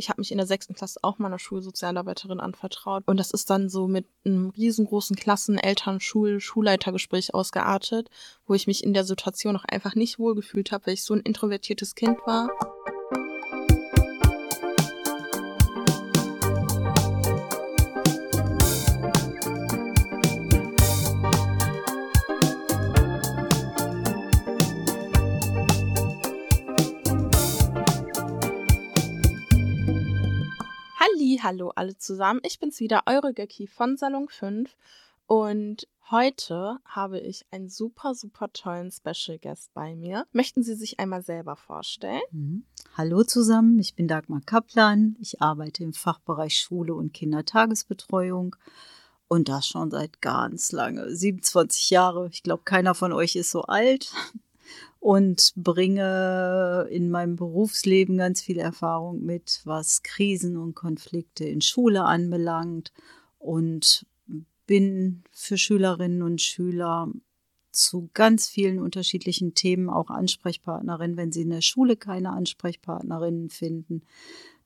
Ich habe mich in der 6. Klasse auch meiner Schulsozialarbeiterin anvertraut. Und das ist dann so mit einem riesengroßen Klassen-, Eltern-, Schulleitergespräch ausgeartet, wo ich mich in der Situation auch einfach nicht wohlgefühlt habe, weil ich so ein introvertiertes Kind war. Hallo alle zusammen, ich bin's wieder, eure Gökce von Salon 5 und heute habe ich einen super, super tollen Special Guest bei mir. Möchten Sie sich einmal selber vorstellen? Hallo zusammen, ich bin Dagmar Kaplan, ich arbeite im Fachbereich Schule und Kindertagesbetreuung und das schon seit ganz lange, 27 Jahre, ich glaube keiner von euch ist so alt. Und bringe in meinem Berufsleben ganz viel Erfahrung mit, was Krisen und Konflikte in Schule anbelangt. Und bin für Schülerinnen und Schüler zu ganz vielen unterschiedlichen Themen auch Ansprechpartnerin. Wenn sie in der Schule keine Ansprechpartnerinnen finden,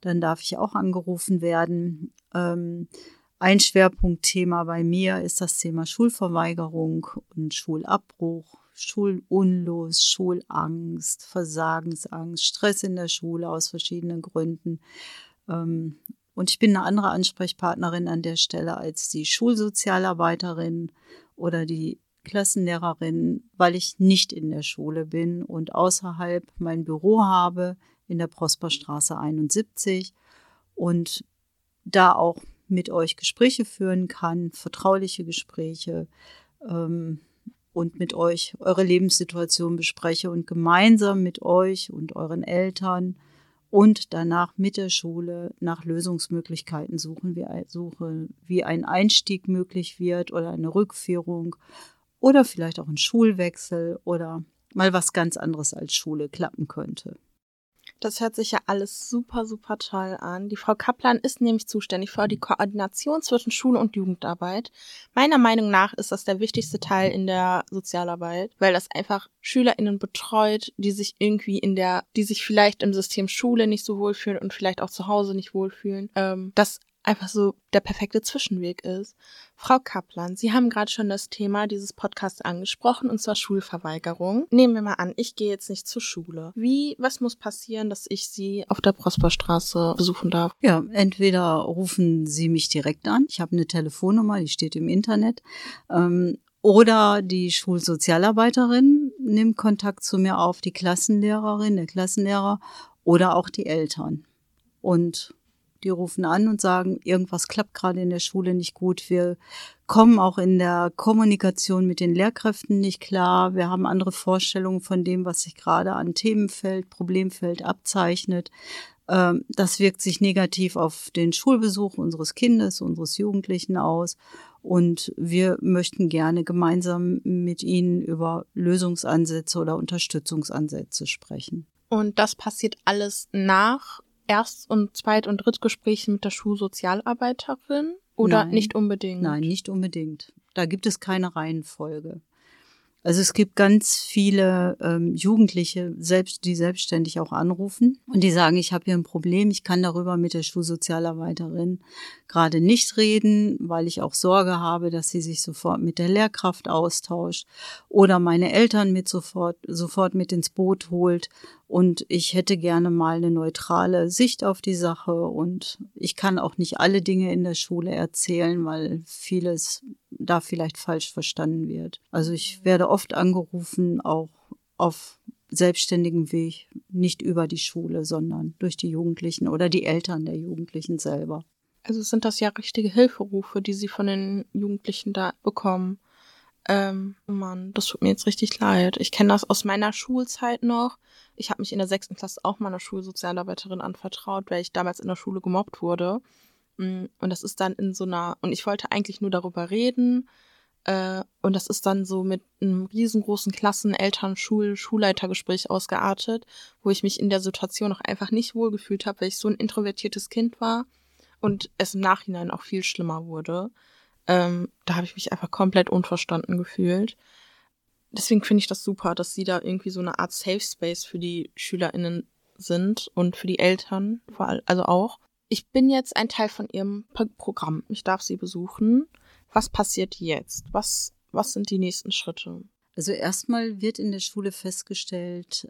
dann darf ich auch angerufen werden. Ein Schwerpunktthema bei mir ist das Thema Schulverweigerung und Schulabbruch. Schulunlust, Schulangst, Versagensangst, Stress in der Schule aus verschiedenen Gründen. Und ich bin eine andere Ansprechpartnerin an der Stelle als die Schulsozialarbeiterin oder die Klassenlehrerin, weil ich nicht in der Schule bin und außerhalb mein Büro habe in der Prosperstraße 71 und da auch mit euch Gespräche führen kann, vertrauliche Gespräche, und mit euch eure Lebenssituation bespreche und gemeinsam mit euch und euren Eltern und danach mit der Schule nach Lösungsmöglichkeiten suche, wie ein Einstieg möglich wird oder eine Rückführung oder vielleicht auch ein Schulwechsel oder mal was ganz anderes als Schule klappen könnte. Das hört sich ja alles super, super toll an. Die Frau Kaplan ist nämlich zuständig für die Koordination zwischen Schule und Jugendarbeit. Meiner Meinung nach ist das der wichtigste Teil in der Sozialarbeit, weil das einfach SchülerInnen betreut, die sich vielleicht im System Schule nicht so wohlfühlen und vielleicht auch zu Hause nicht wohlfühlen. Das einfach so der perfekte Zwischenweg ist. Frau Kaplan, Sie haben gerade schon das Thema dieses Podcasts angesprochen, und zwar Schulverweigerung. Nehmen wir mal an, ich gehe jetzt nicht zur Schule. Was muss passieren, dass ich Sie auf der Prosperstraße besuchen darf? Ja, entweder rufen Sie mich direkt an. Ich habe eine Telefonnummer, die steht im Internet. Oder die Schulsozialarbeiterin nimmt Kontakt zu mir auf, die Klassenlehrerin, der Klassenlehrer oder auch die Eltern. Und die rufen an und sagen, irgendwas klappt gerade in der Schule nicht gut. Wir kommen auch in der Kommunikation mit den Lehrkräften nicht klar. Wir haben andere Vorstellungen von dem, was sich gerade an Themenfeld, Problemfeld abzeichnet. Das wirkt sich negativ auf den Schulbesuch unseres Kindes, unseres Jugendlichen aus. Und wir möchten gerne gemeinsam mit ihnen über Lösungsansätze oder Unterstützungsansätze sprechen. Und das passiert alles nach Erst- und Zweit- und Drittgespräche mit der Schulsozialarbeiterin oder Nein. Nicht unbedingt? Nein, nicht unbedingt. Da gibt es keine Reihenfolge. Also es gibt ganz viele Jugendliche, die selbstständig auch anrufen und die sagen, ich habe hier ein Problem, ich kann darüber mit der Schulsozialarbeiterin gerade nicht reden, weil ich auch Sorge habe, dass sie sich sofort mit der Lehrkraft austauscht oder meine Eltern mit sofort mit ins Boot holt und ich hätte gerne mal eine neutrale Sicht auf die Sache und ich kann auch nicht alle Dinge in der Schule erzählen, weil vieles da vielleicht falsch verstanden wird. Also ich werde oft angerufen, auch auf selbstständigem Weg, nicht über die Schule, sondern durch die Jugendlichen oder die Eltern der Jugendlichen selber. Also sind das ja richtige Hilferufe, die Sie von den Jugendlichen da bekommen. Mann, das tut mir jetzt richtig leid. Ich kenne das aus meiner Schulzeit noch. Ich habe mich in der 6. Klasse auch meiner Schulsozialarbeiterin anvertraut, weil ich damals in der Schule gemobbt wurde. Und das ist dann und ich wollte eigentlich nur darüber reden, und das ist dann so mit einem riesengroßen Klassen-, Eltern-, Schulleitergespräch ausgeartet, wo ich mich in der Situation auch einfach nicht wohlgefühlt habe, weil ich so ein introvertiertes Kind war und es im Nachhinein auch viel schlimmer wurde. Da habe ich mich einfach komplett unverstanden gefühlt. Deswegen finde ich das super, dass Sie da irgendwie so eine Art Safe Space für die SchülerInnen sind und für die Eltern, vor allem, also auch. Ich bin jetzt ein Teil von ihrem Programm. Ich darf sie besuchen. Was passiert jetzt? Was sind die nächsten Schritte? Also erstmal wird in der Schule festgestellt,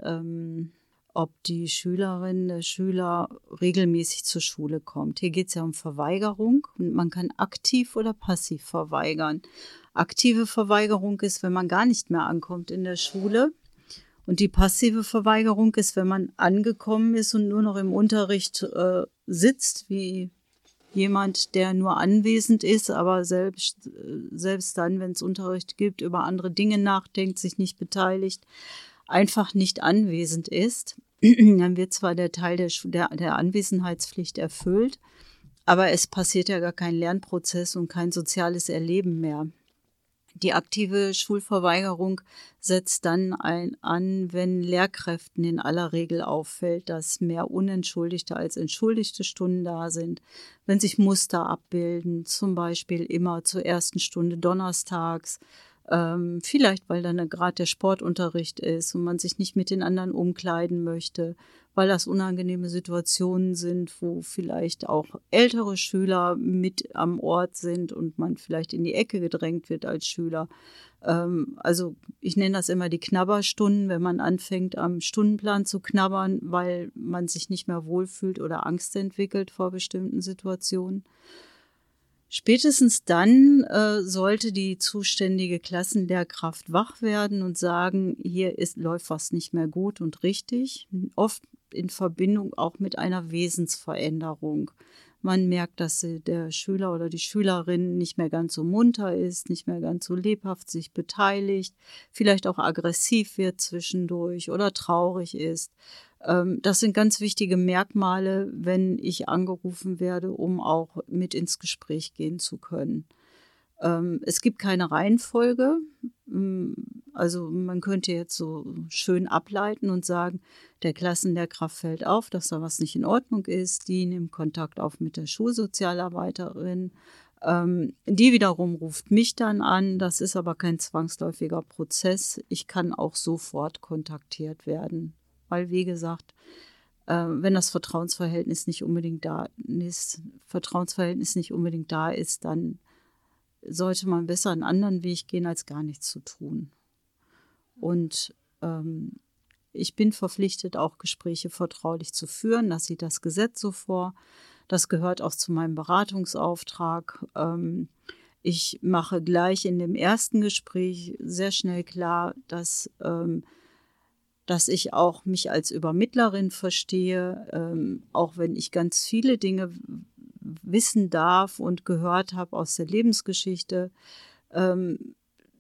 ob die Schülerin, der Schüler regelmäßig zur Schule kommt. Hier geht es ja um Verweigerung und man kann aktiv oder passiv verweigern. Aktive Verweigerung ist, wenn man gar nicht mehr ankommt in der Schule. Und die passive Verweigerung ist, wenn man angekommen ist und nur noch im Unterricht sitzt, wie jemand, der nur anwesend ist, aber selbst dann, wenn es Unterricht gibt, über andere Dinge nachdenkt, sich nicht beteiligt, einfach nicht anwesend ist. Dann wird zwar der Teil der Anwesenheitspflicht erfüllt, aber es passiert ja gar kein Lernprozess und kein soziales Erleben mehr. Die aktive Schulverweigerung setzt dann an, wenn Lehrkräften in aller Regel auffällt, dass mehr unentschuldigte als entschuldigte Stunden da sind. Wenn sich Muster abbilden, zum Beispiel immer zur ersten Stunde donnerstags, vielleicht weil dann gerade der Sportunterricht ist und man sich nicht mit den anderen umkleiden möchte, weil das unangenehme Situationen sind, wo vielleicht auch ältere Schüler mit am Ort sind und man vielleicht in die Ecke gedrängt wird als Schüler. Also ich nenne das immer die Knabberstunden, wenn man anfängt am Stundenplan zu knabbern, weil man sich nicht mehr wohlfühlt oder Angst entwickelt vor bestimmten Situationen. Spätestens dann sollte die zuständige Klassenlehrkraft wach werden und sagen, hier läuft was nicht mehr gut und richtig. Oft in Verbindung auch mit einer Wesensveränderung. Man merkt, dass der Schüler oder die Schülerin nicht mehr ganz so munter ist, nicht mehr ganz so lebhaft sich beteiligt, vielleicht auch aggressiv wird zwischendurch oder traurig ist. Das sind ganz wichtige Merkmale, wenn ich angerufen werde, um auch mit ins Gespräch gehen zu können. Es gibt keine Reihenfolge. Also man könnte jetzt so schön ableiten und sagen, der Klassenlehrkraft fällt auf, dass da was nicht in Ordnung ist. Die nimmt Kontakt auf mit der Schulsozialarbeiterin. Die wiederum ruft mich dann an. Das ist aber kein zwangsläufiger Prozess. Ich kann auch sofort kontaktiert werden. Weil, wie gesagt, wenn das Vertrauensverhältnis nicht unbedingt da ist, dann sollte man besser einen anderen Weg gehen, als gar nichts zu tun. Und ich bin verpflichtet, auch Gespräche vertraulich zu führen. Das sieht das Gesetz so vor. Das gehört auch zu meinem Beratungsauftrag. Ich mache gleich in dem ersten Gespräch sehr schnell klar, dass ich auch mich als Übermittlerin verstehe, auch wenn ich ganz viele Dinge wissen darf und gehört habe aus der Lebensgeschichte,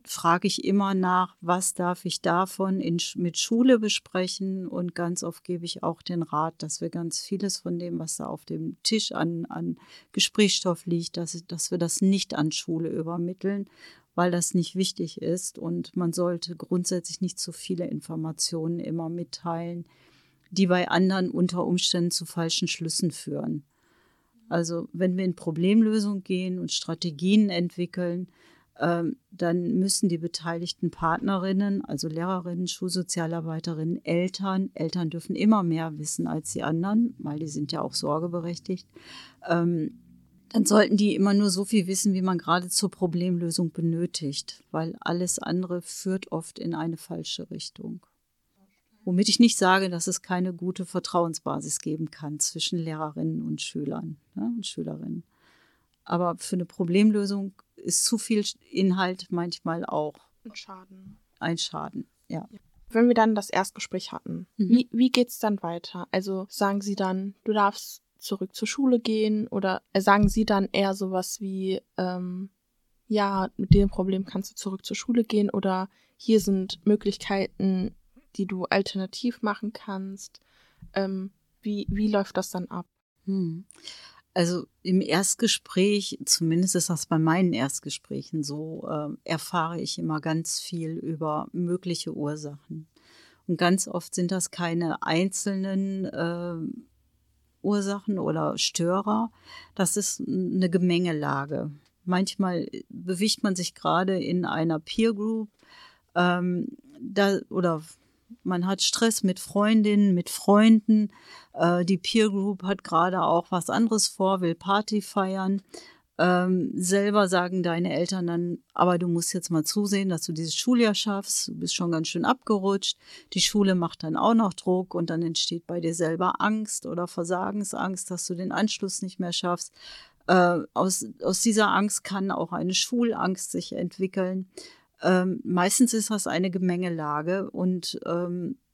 frage ich immer nach, was darf ich davon mit Schule besprechen, und ganz oft gebe ich auch den Rat, dass wir ganz vieles von dem, was da auf dem Tisch an Gesprächsstoff liegt, dass wir das nicht an Schule übermitteln, weil das nicht wichtig ist, und man sollte grundsätzlich nicht so viele Informationen immer mitteilen, die bei anderen unter Umständen zu falschen Schlüssen führen. Also wenn wir in Problemlösung gehen und Strategien entwickeln, dann müssen die beteiligten Partnerinnen, also Lehrerinnen, Schulsozialarbeiterinnen, Eltern dürfen immer mehr wissen als die anderen, weil die sind ja auch sorgeberechtigt, dann sollten die immer nur so viel wissen, wie man gerade zur Problemlösung benötigt, weil alles andere führt oft in eine falsche Richtung. Womit ich nicht sage, dass es keine gute Vertrauensbasis geben kann zwischen Lehrerinnen und Schülern, ne, und Schülerinnen. Aber für eine Problemlösung ist zu viel Inhalt manchmal auch ein Schaden, ja. Wenn wir dann das Erstgespräch hatten, wie geht's dann weiter? Also sagen Sie dann, du darfst zurück zur Schule gehen, oder sagen Sie dann eher sowas wie, ja, mit dem Problem kannst du zurück zur Schule gehen, oder hier sind Möglichkeiten, die du alternativ machen kannst. Wie läuft das dann ab? Also im Erstgespräch, zumindest ist das bei meinen Erstgesprächen so, erfahre ich immer ganz viel über mögliche Ursachen. Und ganz oft sind das keine einzelnen Ursachen oder Störer. Das ist eine Gemengelage. Manchmal bewegt man sich gerade in einer Peer Group, oder Man hat Stress mit Freundinnen, mit Freunden. Die Peer Group hat gerade auch was anderes vor, will Party feiern. Selber sagen deine Eltern dann, aber du musst jetzt mal zusehen, dass du dieses Schuljahr schaffst. Du bist schon ganz schön abgerutscht. Die Schule macht dann auch noch Druck und dann entsteht bei dir selber Angst oder Versagensangst, dass du den Anschluss nicht mehr schaffst. Aus dieser Angst kann auch eine Schulangst sich entwickeln. Meistens ist das eine Gemengelage und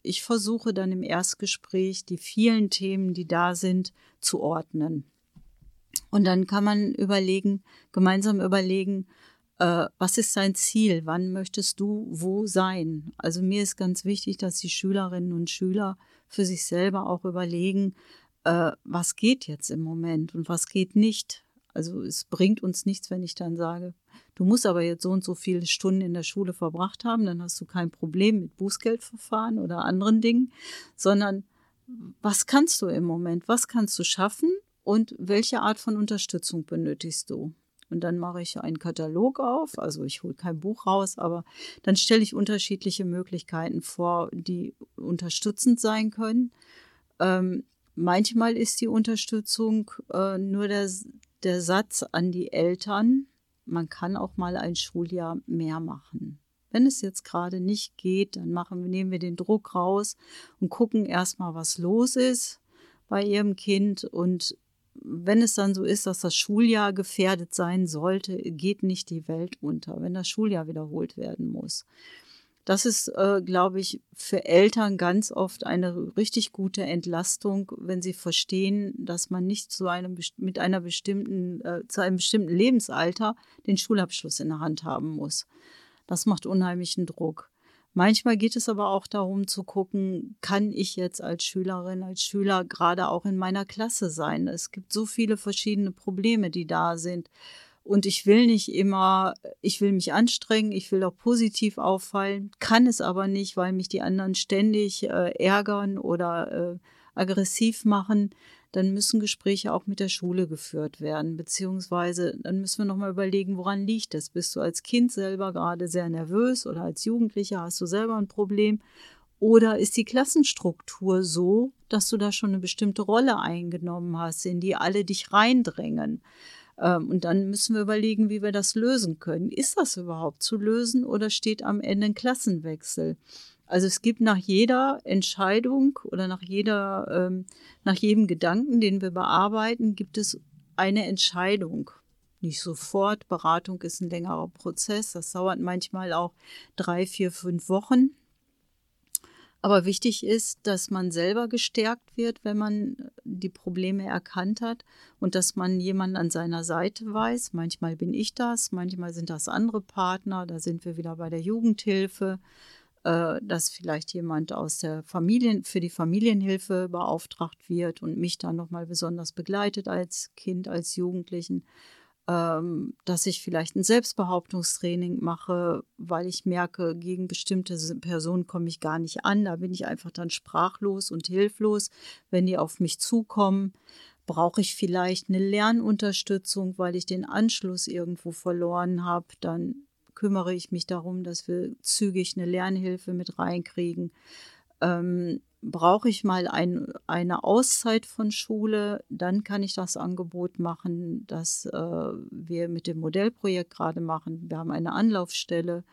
ich versuche dann im Erstgespräch die vielen Themen, die da sind, zu ordnen. Und dann kann man gemeinsam überlegen, was ist dein Ziel? Wann möchtest du wo sein? Also mir ist ganz wichtig, dass die Schülerinnen und Schüler für sich selber auch überlegen, was geht jetzt im Moment und was geht nicht. Also es bringt uns nichts, wenn ich dann sage, du musst aber jetzt so und so viele Stunden in der Schule verbracht haben, dann hast du kein Problem mit Bußgeldverfahren oder anderen Dingen, sondern was kannst du im Moment, was kannst du schaffen und welche Art von Unterstützung benötigst du? Und dann mache ich einen Katalog auf, also ich hole kein Buch raus, aber dann stelle ich unterschiedliche Möglichkeiten vor, die unterstützend sein können. Manchmal ist die Unterstützung nur der Satz an die Eltern, man kann auch mal ein Schuljahr mehr machen. Wenn es jetzt gerade nicht geht, dann nehmen wir den Druck raus und gucken erstmal, was los ist bei ihrem Kind. Und wenn es dann so ist, dass das Schuljahr gefährdet sein sollte, geht nicht die Welt unter, wenn das Schuljahr wiederholt werden muss. Das ist, glaube ich, für Eltern ganz oft eine richtig gute Entlastung, wenn sie verstehen, dass man nicht zu einem bestimmten Lebensalter den Schulabschluss in der Hand haben muss. Das macht unheimlichen Druck. Manchmal geht es aber auch darum zu gucken, kann ich jetzt als Schülerin, als Schüler gerade auch in meiner Klasse sein? Es gibt so viele verschiedene Probleme, die da sind. Und ich will nicht immer, ich will mich anstrengen, ich will auch positiv auffallen, kann es aber nicht, weil mich die anderen ständig ärgern oder aggressiv machen. Dann müssen Gespräche auch mit der Schule geführt werden, beziehungsweise dann müssen wir nochmal überlegen, woran liegt das? Bist du als Kind selber gerade sehr nervös oder als Jugendlicher hast du selber ein Problem? Oder ist die Klassenstruktur so, dass du da schon eine bestimmte Rolle eingenommen hast, in die alle dich reindrängen? Und dann müssen wir überlegen, wie wir das lösen können. Ist das überhaupt zu lösen oder steht am Ende ein Klassenwechsel? Also es gibt nach jeder Entscheidung oder nach jedem Gedanken, den wir bearbeiten, gibt es eine Entscheidung. Nicht sofort, Beratung ist ein längerer Prozess. Das dauert manchmal auch 3, 4, 5 Wochen. Aber wichtig ist, dass man selber gestärkt wird, wenn man die Probleme erkannt hat und dass man jemanden an seiner Seite weiß. Manchmal bin ich das, manchmal sind das andere Partner, da sind wir wieder bei der Jugendhilfe, dass vielleicht jemand aus der Familie für die Familienhilfe beauftragt wird und mich dann nochmal besonders begleitet als Kind, als Jugendlichen. Dass ich vielleicht ein Selbstbehauptungstraining mache, weil ich merke, gegen bestimmte Personen komme ich gar nicht an. Da bin ich einfach dann sprachlos und hilflos, wenn die auf mich zukommen. Brauche ich vielleicht eine Lernunterstützung, weil ich den Anschluss irgendwo verloren habe. Dann kümmere ich mich darum, dass wir zügig eine Lernhilfe mit reinkriegen. Brauche ich mal eine Auszeit von Schule, dann kann ich das Angebot machen, das wir mit dem Modellprojekt gerade machen. Wir haben eine Anlaufstelle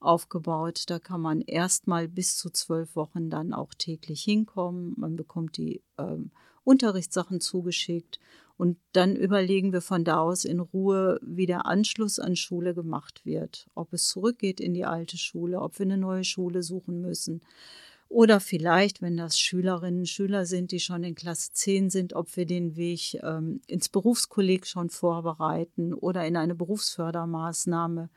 aufgebaut, da kann man erstmal bis zu 12 Wochen dann auch täglich hinkommen. Man bekommt die Unterrichtssachen zugeschickt und dann überlegen wir von da aus in Ruhe, wie der Anschluss an Schule gemacht wird. Ob es zurückgeht in die alte Schule, ob wir eine neue Schule suchen müssen. Oder vielleicht, wenn das Schülerinnen und Schüler sind, die schon in Klasse 10 sind, ob wir den Weg ins Berufskolleg schon vorbereiten oder in eine Berufsfördermaßnahme.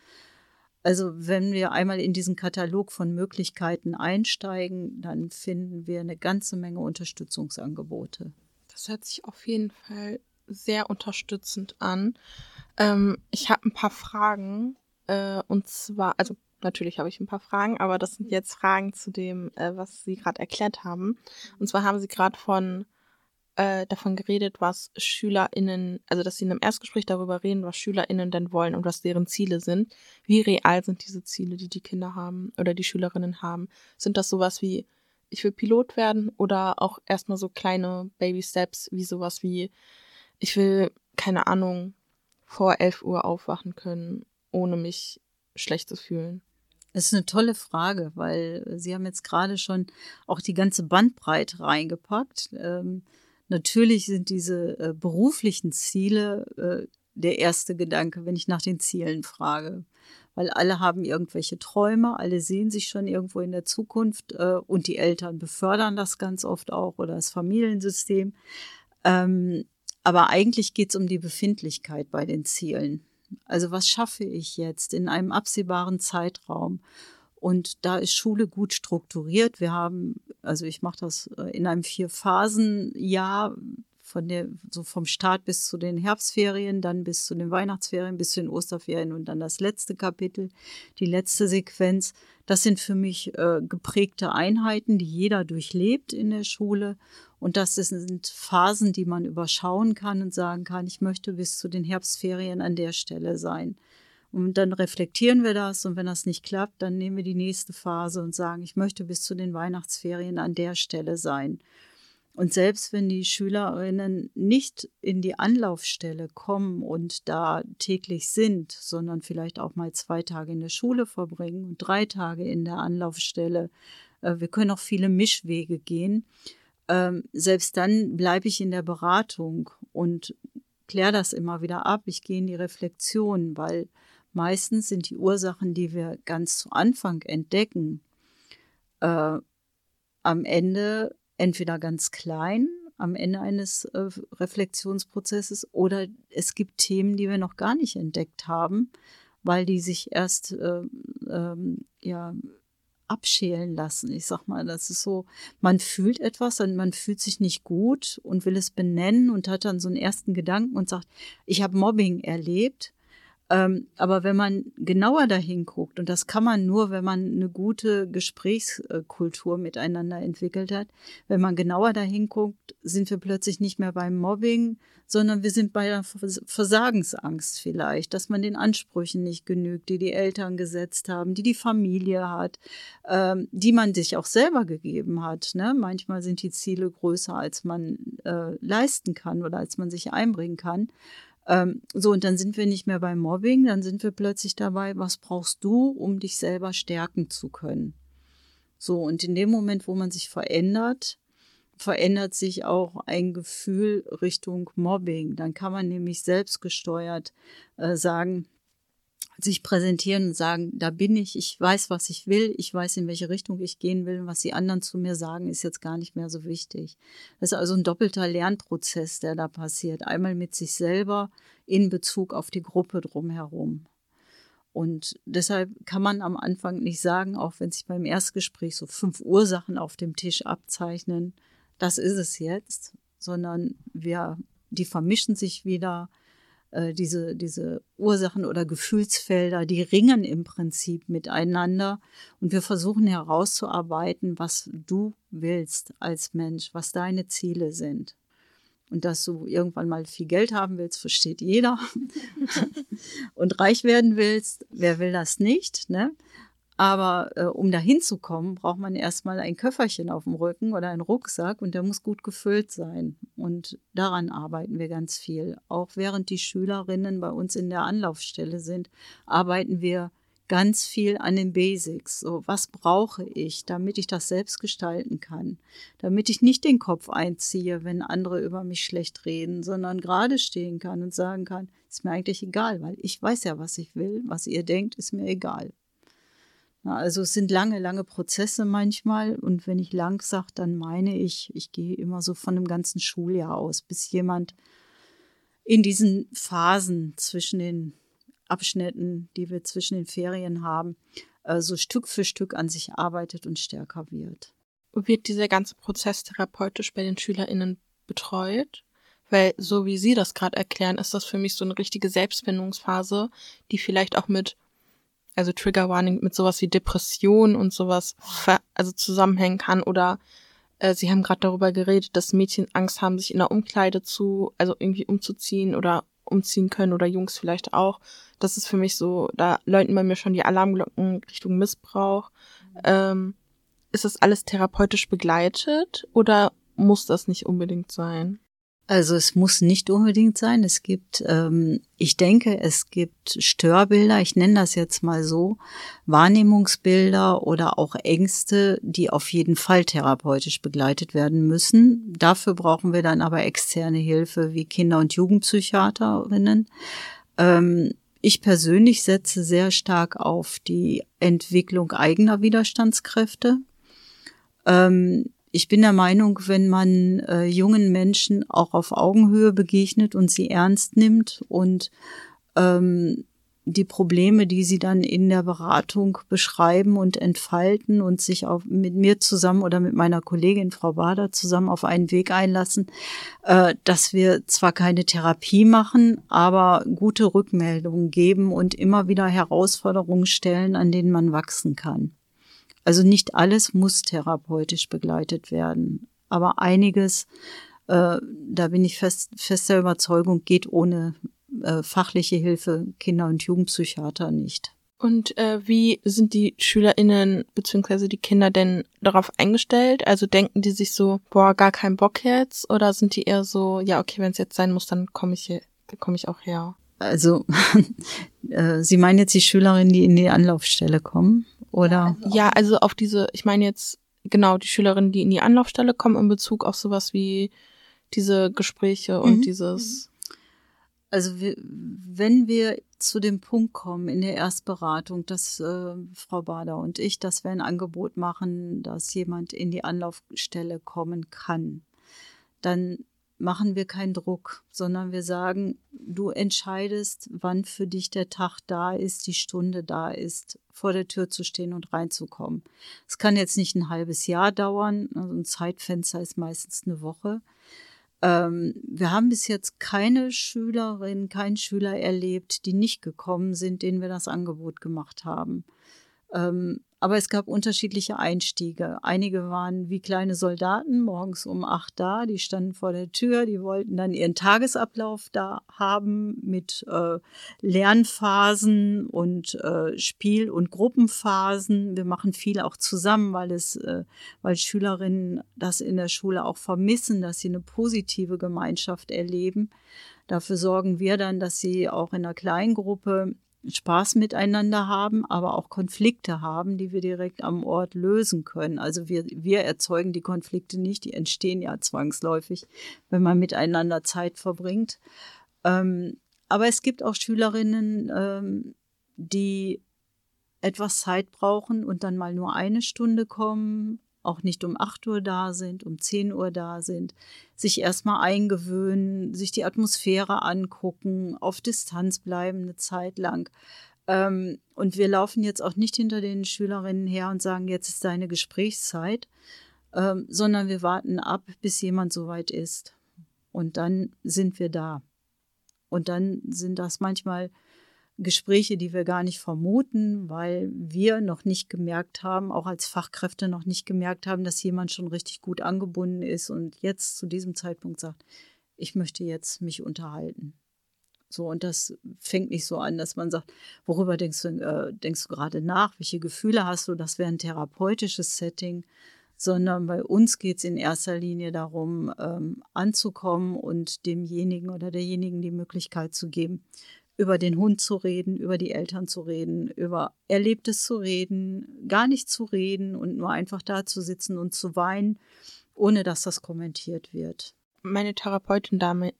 Also wenn wir einmal in diesen Katalog von Möglichkeiten einsteigen, dann finden wir eine ganze Menge Unterstützungsangebote. Das hört sich auf jeden Fall sehr unterstützend an. Ich habe ein paar Fragen und zwar, also natürlich habe ich ein paar Fragen, aber das sind jetzt Fragen zu dem, was Sie gerade erklärt haben. Und zwar haben Sie gerade von davon geredet, was SchülerInnen, also dass sie in einem Erstgespräch darüber reden, was SchülerInnen denn wollen und was deren Ziele sind. Wie real sind diese Ziele, die die Kinder haben oder die SchülerInnen haben? Sind das sowas wie, ich will Pilot werden, oder auch erstmal so kleine Baby-Steps wie sowas wie, ich will, keine Ahnung, vor 11 Uhr aufwachen können, ohne mich schlecht zu fühlen? Das ist eine tolle Frage, weil Sie haben jetzt gerade schon auch die ganze Bandbreite reingepackt. Natürlich sind diese beruflichen Ziele der erste Gedanke, wenn ich nach den Zielen frage. Weil alle haben irgendwelche Träume, alle sehen sich schon irgendwo in der Zukunft und die Eltern befördern das ganz oft auch oder das Familiensystem. Aber eigentlich geht es um die Befindlichkeit bei den Zielen. Also was schaffe ich jetzt in einem absehbaren Zeitraum? Und da ist Schule gut strukturiert. Wir haben, also ich mache das in einem 4-Phasen-Jahr, so vom Start bis zu den Herbstferien, dann bis zu den Weihnachtsferien, bis zu den Osterferien und dann das letzte Kapitel, die letzte Sequenz. Das sind für mich geprägte Einheiten, die jeder durchlebt in der Schule. Und das sind Phasen, die man überschauen kann und sagen kann, ich möchte bis zu den Herbstferien an der Stelle sein. Und dann reflektieren wir das, und wenn das nicht klappt, dann nehmen wir die nächste Phase und sagen, ich möchte bis zu den Weihnachtsferien an der Stelle sein. Und selbst wenn die SchülerInnen nicht in die Anlaufstelle kommen und da täglich sind, sondern vielleicht auch mal 2 Tage in der Schule verbringen und 3 Tage in der Anlaufstelle, wir können auch viele Mischwege gehen, selbst dann bleibe ich in der Beratung und kläre das immer wieder ab. Ich gehe in die Reflexion, weil meistens sind die Ursachen, die wir ganz zu Anfang entdecken, am Ende entweder ganz klein am Ende eines Reflexionsprozesses, oder es gibt Themen, die wir noch gar nicht entdeckt haben, weil die sich erst abschälen lassen. Ich sag mal, das ist so, man fühlt etwas und man fühlt sich nicht gut und will es benennen und hat dann so einen ersten Gedanken und sagt, ich habe Mobbing erlebt. Aber wenn man genauer dahin guckt, und das kann man nur, wenn man eine gute Gesprächskultur miteinander entwickelt hat, wenn man genauer dahin guckt, sind wir plötzlich nicht mehr beim Mobbing, sondern wir sind bei der Versagensangst vielleicht, dass man den Ansprüchen nicht genügt, die die Eltern gesetzt haben, die die Familie hat, die man sich auch selber gegeben hat. Ne? Manchmal sind die Ziele größer, als man leisten kann oder als man sich einbringen kann. So, und dann sind wir nicht mehr beim Mobbing, dann sind wir plötzlich dabei, was brauchst du, um dich selber stärken zu können? So, und in dem Moment, wo man sich verändert, verändert sich auch ein Gefühl Richtung Mobbing. Dann kann man nämlich selbstgesteuert sagen, sich präsentieren und sagen, da bin ich weiß, was ich will, ich weiß, in welche Richtung ich gehen will, und was die anderen zu mir sagen, ist jetzt gar nicht mehr so wichtig. Das ist also ein doppelter Lernprozess, der da passiert. Einmal mit sich selber in Bezug auf die Gruppe drumherum. Und deshalb kann man am Anfang nicht sagen, auch wenn sich beim Erstgespräch so 5 Ursachen auf dem Tisch abzeichnen, das ist es jetzt, sondern die vermischen sich wieder. Diese Ursachen oder Gefühlsfelder, die ringen im Prinzip miteinander, und wir versuchen herauszuarbeiten, was du willst als Mensch, was deine Ziele sind. Und dass du irgendwann mal viel Geld haben willst, versteht jeder. Und reich werden willst, wer will das nicht, ne? Aber um da hinzukommen, braucht man erstmal ein Köfferchen auf dem Rücken oder einen Rucksack, und der muss gut gefüllt sein. Und daran arbeiten wir ganz viel. Auch während die SchülerInnen bei uns in der Anlaufstelle sind, arbeiten wir ganz viel an den Basics. So, was brauche ich, damit ich das selbst gestalten kann? Damit ich nicht den Kopf einziehe, wenn andere über mich schlecht reden, sondern gerade stehen kann und sagen kann, ist mir eigentlich egal, weil ich weiß ja, was ich will, was ihr denkt, ist mir egal. Also es sind lange, lange Prozesse manchmal, und wenn ich lang sage, dann meine ich gehe immer so von einem ganzen Schuljahr aus, bis jemand in diesen Phasen zwischen den Abschnitten, die wir zwischen den Ferien haben, so Stück für Stück an sich arbeitet und stärker wird. Wird dieser ganze Prozess therapeutisch bei den SchülerInnen betreut? Weil so wie Sie das gerade erklären, ist das für mich so eine richtige Selbstfindungsphase, die vielleicht auch mit, also Trigger Warning, mit sowas wie Depression und sowas zusammenhängen kann, oder Sie haben gerade darüber geredet, dass Mädchen Angst haben, sich in der Umkleide irgendwie umzuziehen oder umziehen können oder Jungs vielleicht auch. Das ist für mich so, da läuten bei mir schon die Alarmglocken Richtung Missbrauch. Ist das alles therapeutisch begleitet oder muss das nicht unbedingt sein? Also es muss nicht unbedingt sein. Es gibt, ich denke, es gibt Störbilder, ich nenne das jetzt mal so, Wahrnehmungsbilder oder auch Ängste, die auf jeden Fall therapeutisch begleitet werden müssen. Dafür brauchen wir dann aber externe Hilfe wie Kinder- und Jugendpsychiaterinnen. Ich persönlich setze sehr stark auf die Entwicklung eigener Widerstandskräfte. Ich bin der Meinung, wenn man jungen Menschen auch auf Augenhöhe begegnet und sie ernst nimmt und die Probleme, die sie dann in der Beratung beschreiben und entfalten und sich auch mit mir zusammen oder mit meiner Kollegin Frau Bader zusammen auf einen Weg einlassen, dass wir zwar keine Therapie machen, aber gute Rückmeldungen geben und immer wieder Herausforderungen stellen, an denen man wachsen kann. Also nicht alles muss therapeutisch begleitet werden, aber einiges, da bin ich fester Überzeugung, geht ohne fachliche Hilfe Kinder- und Jugendpsychiater nicht. Und wie sind die SchülerInnen bzw. die Kinder denn darauf eingestellt? Also denken die sich so, boah, gar keinen Bock jetzt? Oder sind die eher so, ja okay, wenn es jetzt sein muss, dann komme ich auch her? Also Sie meinen jetzt die Schülerinnen, die in die Anlaufstelle kommen? Oder? Ja, also auf diese, ich meine jetzt genau die Schülerinnen, die in die Anlaufstelle kommen in Bezug auf sowas wie diese Gespräche und dieses. Also wenn wir zu dem Punkt kommen in der Erstberatung, dass Frau Bader und ich, dass wir ein Angebot machen, dass jemand in die Anlaufstelle kommen kann, dann machen wir keinen Druck, sondern wir sagen, du entscheidest, wann für dich der Tag da ist, die Stunde da ist, vor der Tür zu stehen und reinzukommen. Es kann jetzt nicht ein halbes Jahr dauern, also ein Zeitfenster ist meistens eine Woche. Wir haben bis jetzt keine Schülerin, keinen Schüler erlebt, die nicht gekommen sind, denen wir das Angebot gemacht haben. Aber es gab unterschiedliche Einstiege. Einige waren wie kleine Soldaten, morgens um 8 da, die standen vor der Tür, die wollten dann ihren Tagesablauf da haben mit Lernphasen und Spiel- und Gruppenphasen. Wir machen viel auch zusammen, weil Schülerinnen das in der Schule auch vermissen, dass sie eine positive Gemeinschaft erleben. Dafür sorgen wir dann, dass sie auch in einer Kleingruppe Spaß miteinander haben, aber auch Konflikte haben, die wir direkt am Ort lösen können. Also wir erzeugen die Konflikte nicht, die entstehen ja zwangsläufig, wenn man miteinander Zeit verbringt. Aber es gibt auch Schülerinnen, die etwas Zeit brauchen und dann mal nur eine Stunde kommen, auch nicht um 8 Uhr da sind, um 10 Uhr da sind, sich erstmal eingewöhnen, sich die Atmosphäre angucken, auf Distanz bleiben eine Zeit lang. Und wir laufen jetzt auch nicht hinter den Schülerinnen her und sagen, jetzt ist deine Gesprächszeit, sondern wir warten ab, bis jemand soweit ist. Und dann sind wir da. Und dann sind das manchmal Gespräche, die wir gar nicht vermuten, weil wir noch nicht gemerkt haben, auch als Fachkräfte noch nicht gemerkt haben, dass jemand schon richtig gut angebunden ist und jetzt zu diesem Zeitpunkt sagt, ich möchte jetzt mich unterhalten. So, und das fängt nicht so an, dass man sagt, worüber denkst du gerade nach, welche Gefühle hast du, das wäre ein therapeutisches Setting, sondern bei uns geht es in erster Linie darum, anzukommen und demjenigen oder derjenigen die Möglichkeit zu geben, über den Hund zu reden, über die Eltern zu reden, über Erlebtes zu reden, gar nicht zu reden und nur einfach da zu sitzen und zu weinen, ohne dass das kommentiert wird. Meine Therapeutin damals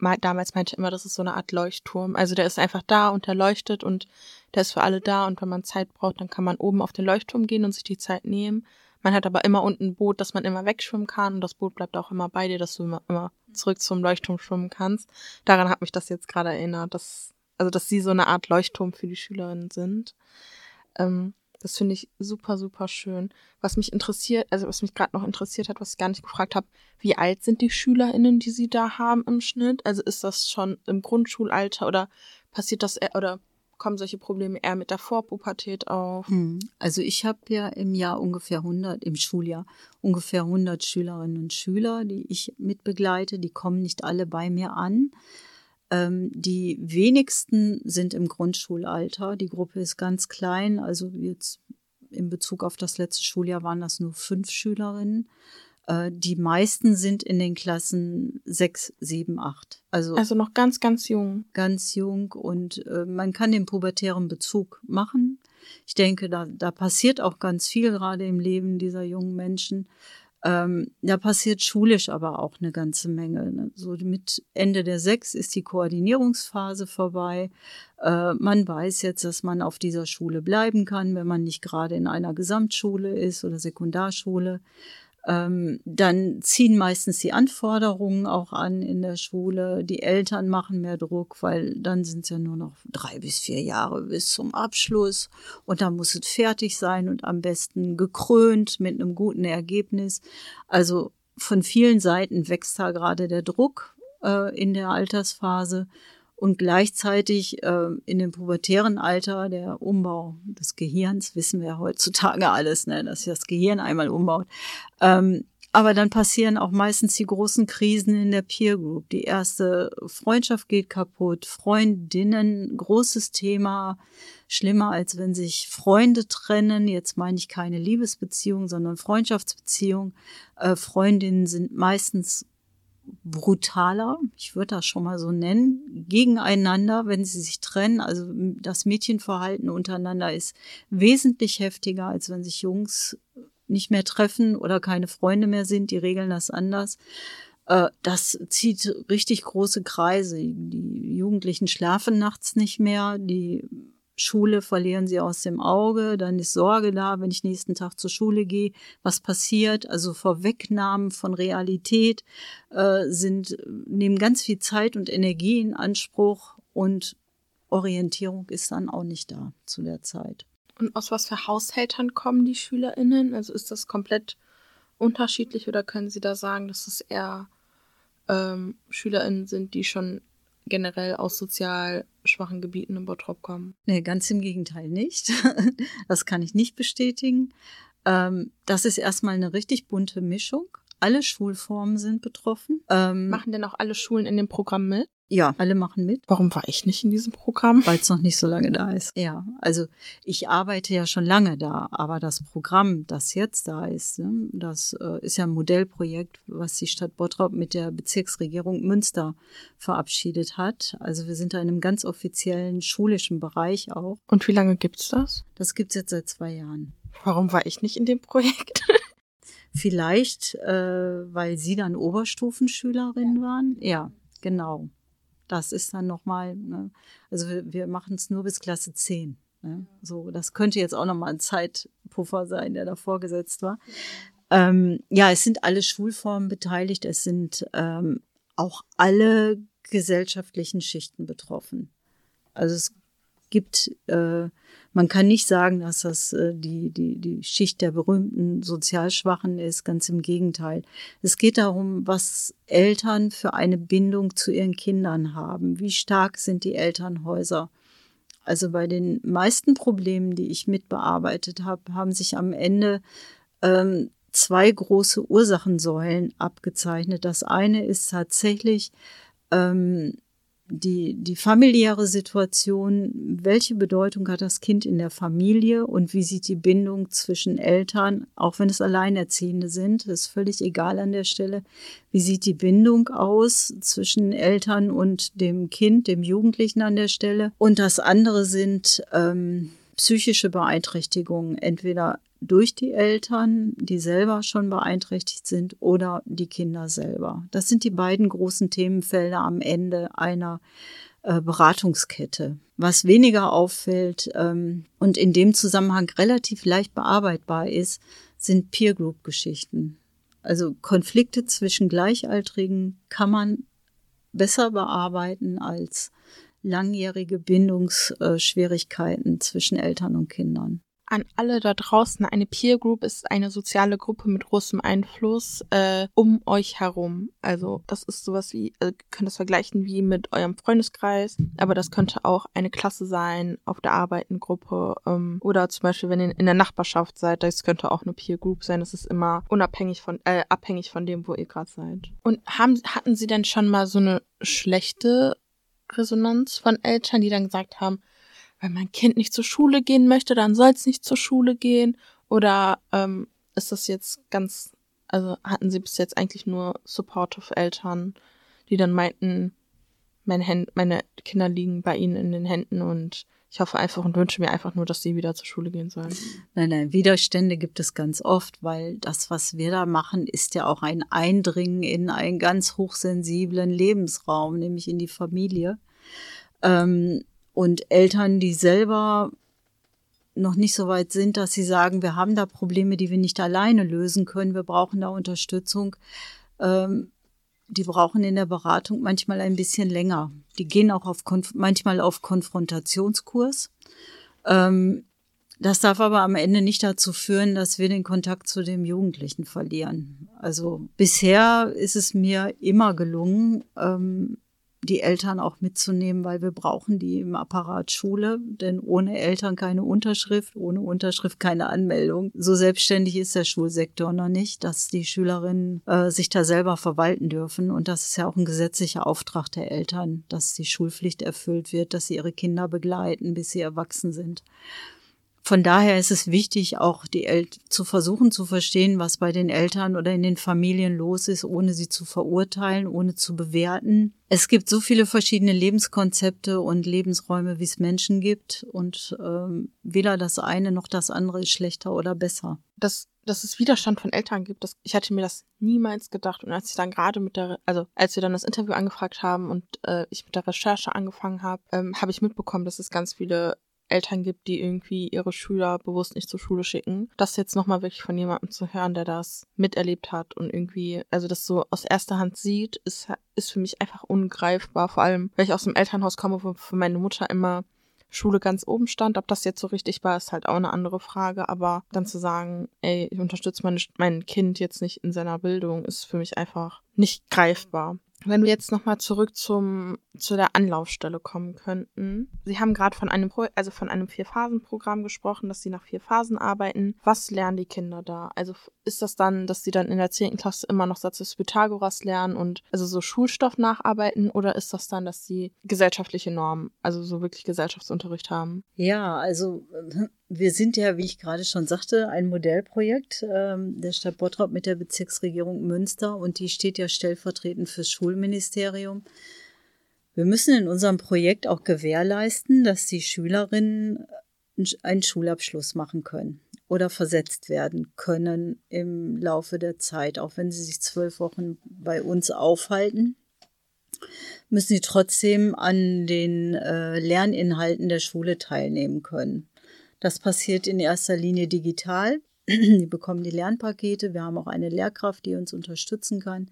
meinte immer, das ist so eine Art Leuchtturm. Also der ist einfach da und der leuchtet und der ist für alle da. Und wenn man Zeit braucht, dann kann man oben auf den Leuchtturm gehen und sich die Zeit nehmen. Man hat aber immer unten ein Boot, dass man immer wegschwimmen kann und das Boot bleibt auch immer bei dir, dass du immer zurück zum Leuchtturm schwimmen kannst. Daran hat mich das jetzt gerade erinnert, dass sie so eine Art Leuchtturm für die Schülerinnen sind. Das finde ich super, super schön. Was mich gerade noch interessiert hat, was ich gar nicht gefragt habe, wie alt sind die SchülerInnen, die sie da haben im Schnitt? Also ist das schon im Grundschulalter oder passiert das, oder kommen solche Probleme eher mit der Vorpubertät auf? Also ich habe ja im Schuljahr ungefähr 100 Schülerinnen und Schüler, die ich mitbegleite. Die kommen nicht alle bei mir an. Die wenigsten sind im Grundschulalter. Die Gruppe ist ganz klein. Also jetzt in Bezug auf das letzte Schuljahr waren das nur 5 Schülerinnen. Die meisten sind in den Klassen 6, 7, 8. Also noch ganz, ganz jung. Ganz jung, und man kann den pubertären Bezug machen. Ich denke, da passiert auch ganz viel gerade im Leben dieser jungen Menschen. Da passiert schulisch aber auch eine ganze Menge, ne? So mit Ende der 6 ist die Koordinierungsphase vorbei. Man weiß jetzt, dass man auf dieser Schule bleiben kann, wenn man nicht gerade in einer Gesamtschule ist oder Sekundarschule. Dann ziehen meistens die Anforderungen auch an in der Schule. Die Eltern machen mehr Druck, weil dann sind es ja nur noch 3 bis 4 Jahre bis zum Abschluss. Und dann muss es fertig sein und am besten gekrönt mit einem guten Ergebnis. Also von vielen Seiten wächst da gerade der Druck in der Altersphase. Und gleichzeitig in dem pubertären Alter, der Umbau des Gehirns, wissen wir ja heutzutage alles, ne, dass sich das Gehirn einmal umbaut. Aber dann passieren auch meistens die großen Krisen in der Peer Group. Die erste Freundschaft geht kaputt, Freundinnen, großes Thema, schlimmer als wenn sich Freunde trennen. Jetzt meine ich keine Liebesbeziehung, sondern Freundschaftsbeziehung. Freundinnen sind meistens brutaler, ich würde das schon mal so nennen, gegeneinander, wenn sie sich trennen. Also das Mädchenverhalten untereinander ist wesentlich heftiger, als wenn sich Jungs nicht mehr treffen oder keine Freunde mehr sind. Die regeln das anders. Das zieht richtig große Kreise. Die Jugendlichen schlafen nachts nicht mehr, die Schule verlieren sie aus dem Auge, dann ist Sorge da, wenn ich nächsten Tag zur Schule gehe, was passiert? Also Vorwegnahmen von Realität nehmen ganz viel Zeit und Energie in Anspruch, und Orientierung ist dann auch nicht da zu der Zeit. Und aus was für Haushältern kommen die SchülerInnen? Also ist das komplett unterschiedlich, oder können Sie da sagen, dass es eher SchülerInnen sind, die schon generell aus sozial schwachen Gebieten in Bottrop kommen? Nee, ganz im Gegenteil nicht. Das kann ich nicht bestätigen. Das ist erstmal eine richtig bunte Mischung. Alle Schulformen sind betroffen. Machen denn auch alle Schulen in dem Programm mit? Ja, alle machen mit. Warum war ich nicht in diesem Programm? Weil es noch nicht so lange da ist. Ja, also ich arbeite ja schon lange da, aber das Programm, das jetzt da ist, das ist ja ein Modellprojekt, was die Stadt Bottrop mit der Bezirksregierung Münster verabschiedet hat. Also wir sind da in einem ganz offiziellen schulischen Bereich auch. Und wie lange gibt's das? Das gibt's jetzt seit 2 Jahren. Warum war ich nicht in dem Projekt? Vielleicht, weil Sie dann Oberstufenschülerin waren? Ja, genau. Das ist dann nochmal, ne? Also wir machen es nur bis Klasse 10. Ne? So, das könnte jetzt auch nochmal ein Zeitpuffer sein, der da vorgesetzt war. Ja, es sind alle Schulformen beteiligt, es sind auch alle gesellschaftlichen Schichten betroffen. Also es gibt, man kann nicht sagen, dass das die Schicht der berühmten Sozialschwachen ist, ganz im Gegenteil. Es geht darum, was Eltern für eine Bindung zu ihren Kindern haben. Wie stark sind die Elternhäuser? Also bei den meisten Problemen, die ich mitbearbeitet habe, haben sich am Ende 2 große Ursachensäulen abgezeichnet. Das eine ist tatsächlich die familiäre Situation, welche Bedeutung hat das Kind in der Familie und wie sieht die Bindung zwischen Eltern, auch wenn es Alleinerziehende sind, ist völlig egal an der Stelle, wie sieht die Bindung aus zwischen Eltern und dem Kind, dem Jugendlichen an der Stelle. Und das andere sind psychische Beeinträchtigungen, entweder durch die Eltern, die selber schon beeinträchtigt sind, oder die Kinder selber. Das sind die beiden großen Themenfelder am Ende einer Beratungskette. Was weniger auffällt und in dem Zusammenhang relativ leicht bearbeitbar ist, sind Peer-Group-Geschichten. Also Konflikte zwischen Gleichaltrigen kann man besser bearbeiten als langjährige Bindungsschwierigkeiten zwischen Eltern und Kindern. an alle da draußen, eine Peer Group ist eine soziale Gruppe mit großem Einfluss um euch herum. Also das ist sowas wie, ihr könnt das vergleichen wie mit eurem Freundeskreis, aber das könnte auch eine Klasse sein, auf der Arbeit eine Gruppe oder zum Beispiel, wenn ihr in der Nachbarschaft seid, das könnte auch eine Peer Group sein. Das ist immer abhängig von dem, wo ihr gerade seid. Und hatten Sie denn schon mal so eine schlechte Resonanz von Eltern, die dann gesagt haben, wenn mein Kind nicht zur Schule gehen möchte, dann soll es nicht zur Schule gehen? Oder ist das jetzt hatten Sie bis jetzt eigentlich nur supportive Eltern, die dann meinten, meine Kinder liegen bei Ihnen in den Händen und ich hoffe einfach und wünsche mir einfach nur, dass sie wieder zur Schule gehen sollen? Nein, Widerstände gibt es ganz oft, weil das, was wir da machen, ist ja auch ein Eindringen in einen ganz hochsensiblen Lebensraum, nämlich in die Familie. Und Eltern, die selber noch nicht so weit sind, dass sie sagen, wir haben da Probleme, die wir nicht alleine lösen können, wir brauchen da Unterstützung, die brauchen in der Beratung manchmal ein bisschen länger. Die gehen auch manchmal auf Konfrontationskurs. Das darf aber am Ende nicht dazu führen, dass wir den Kontakt zu dem Jugendlichen verlieren. Also bisher ist es mir immer gelungen, die Eltern auch mitzunehmen, weil wir brauchen die im Apparat Schule, denn ohne Eltern keine Unterschrift, ohne Unterschrift keine Anmeldung. So selbstständig ist der Schulsektor noch nicht, dass die Schülerinnen sich da selber verwalten dürfen, und das ist ja auch ein gesetzlicher Auftrag der Eltern, dass die Schulpflicht erfüllt wird, dass sie ihre Kinder begleiten, bis sie erwachsen sind. Von daher ist es wichtig, auch die zu versuchen zu verstehen, was bei den Eltern oder in den Familien los ist, ohne sie zu verurteilen, ohne zu bewerten. Es gibt so viele verschiedene Lebenskonzepte und Lebensräume, wie es Menschen gibt, und weder das eine noch das andere ist schlechter oder besser. Dass es Widerstand von Eltern gibt, ich hatte mir das niemals gedacht. Und als ich dann gerade als wir dann das Interview angefragt haben und ich mit der Recherche angefangen habe, habe ich mitbekommen, dass es ganz viele Eltern gibt, die irgendwie ihre Schüler bewusst nicht zur Schule schicken. Das jetzt nochmal wirklich von jemandem zu hören, der das miterlebt hat und irgendwie, also das so aus erster Hand sieht, ist für mich einfach ungreifbar. Vor allem, weil ich aus dem Elternhaus komme, wo für meine Mutter immer Schule ganz oben stand. Ob das jetzt so richtig war, ist halt auch eine andere Frage. Aber dann zu sagen, ey, ich unterstütze mein Kind jetzt nicht in seiner Bildung, ist für mich einfach nicht greifbar. Wenn wir jetzt nochmal zurück zu der Anlaufstelle kommen könnten. Sie haben gerade von einem 4-Phasen-Programm gesprochen, dass Sie nach 4 Phasen arbeiten. Was lernen die Kinder da? Also ist das dann, dass sie dann in der 10. Klasse immer noch Satz des Pythagoras lernen und also so Schulstoff nacharbeiten, oder ist das dann, dass sie gesellschaftliche Normen, also so wirklich Gesellschaftsunterricht haben? Ja, also wir sind ja, wie ich gerade schon sagte, ein Modellprojekt der Stadt Bottrop mit der Bezirksregierung Münster, und die steht ja stellvertretend fürs Schulministerium. Wir müssen in unserem Projekt auch gewährleisten, dass die Schülerinnen einen Schulabschluss machen können oder versetzt werden können im Laufe der Zeit. Auch wenn sie sich 12 Wochen bei uns aufhalten, müssen sie trotzdem an den Lerninhalten der Schule teilnehmen können. Das passiert in erster Linie digital. Die bekommen die Lernpakete. Wir haben auch eine Lehrkraft, die uns unterstützen kann.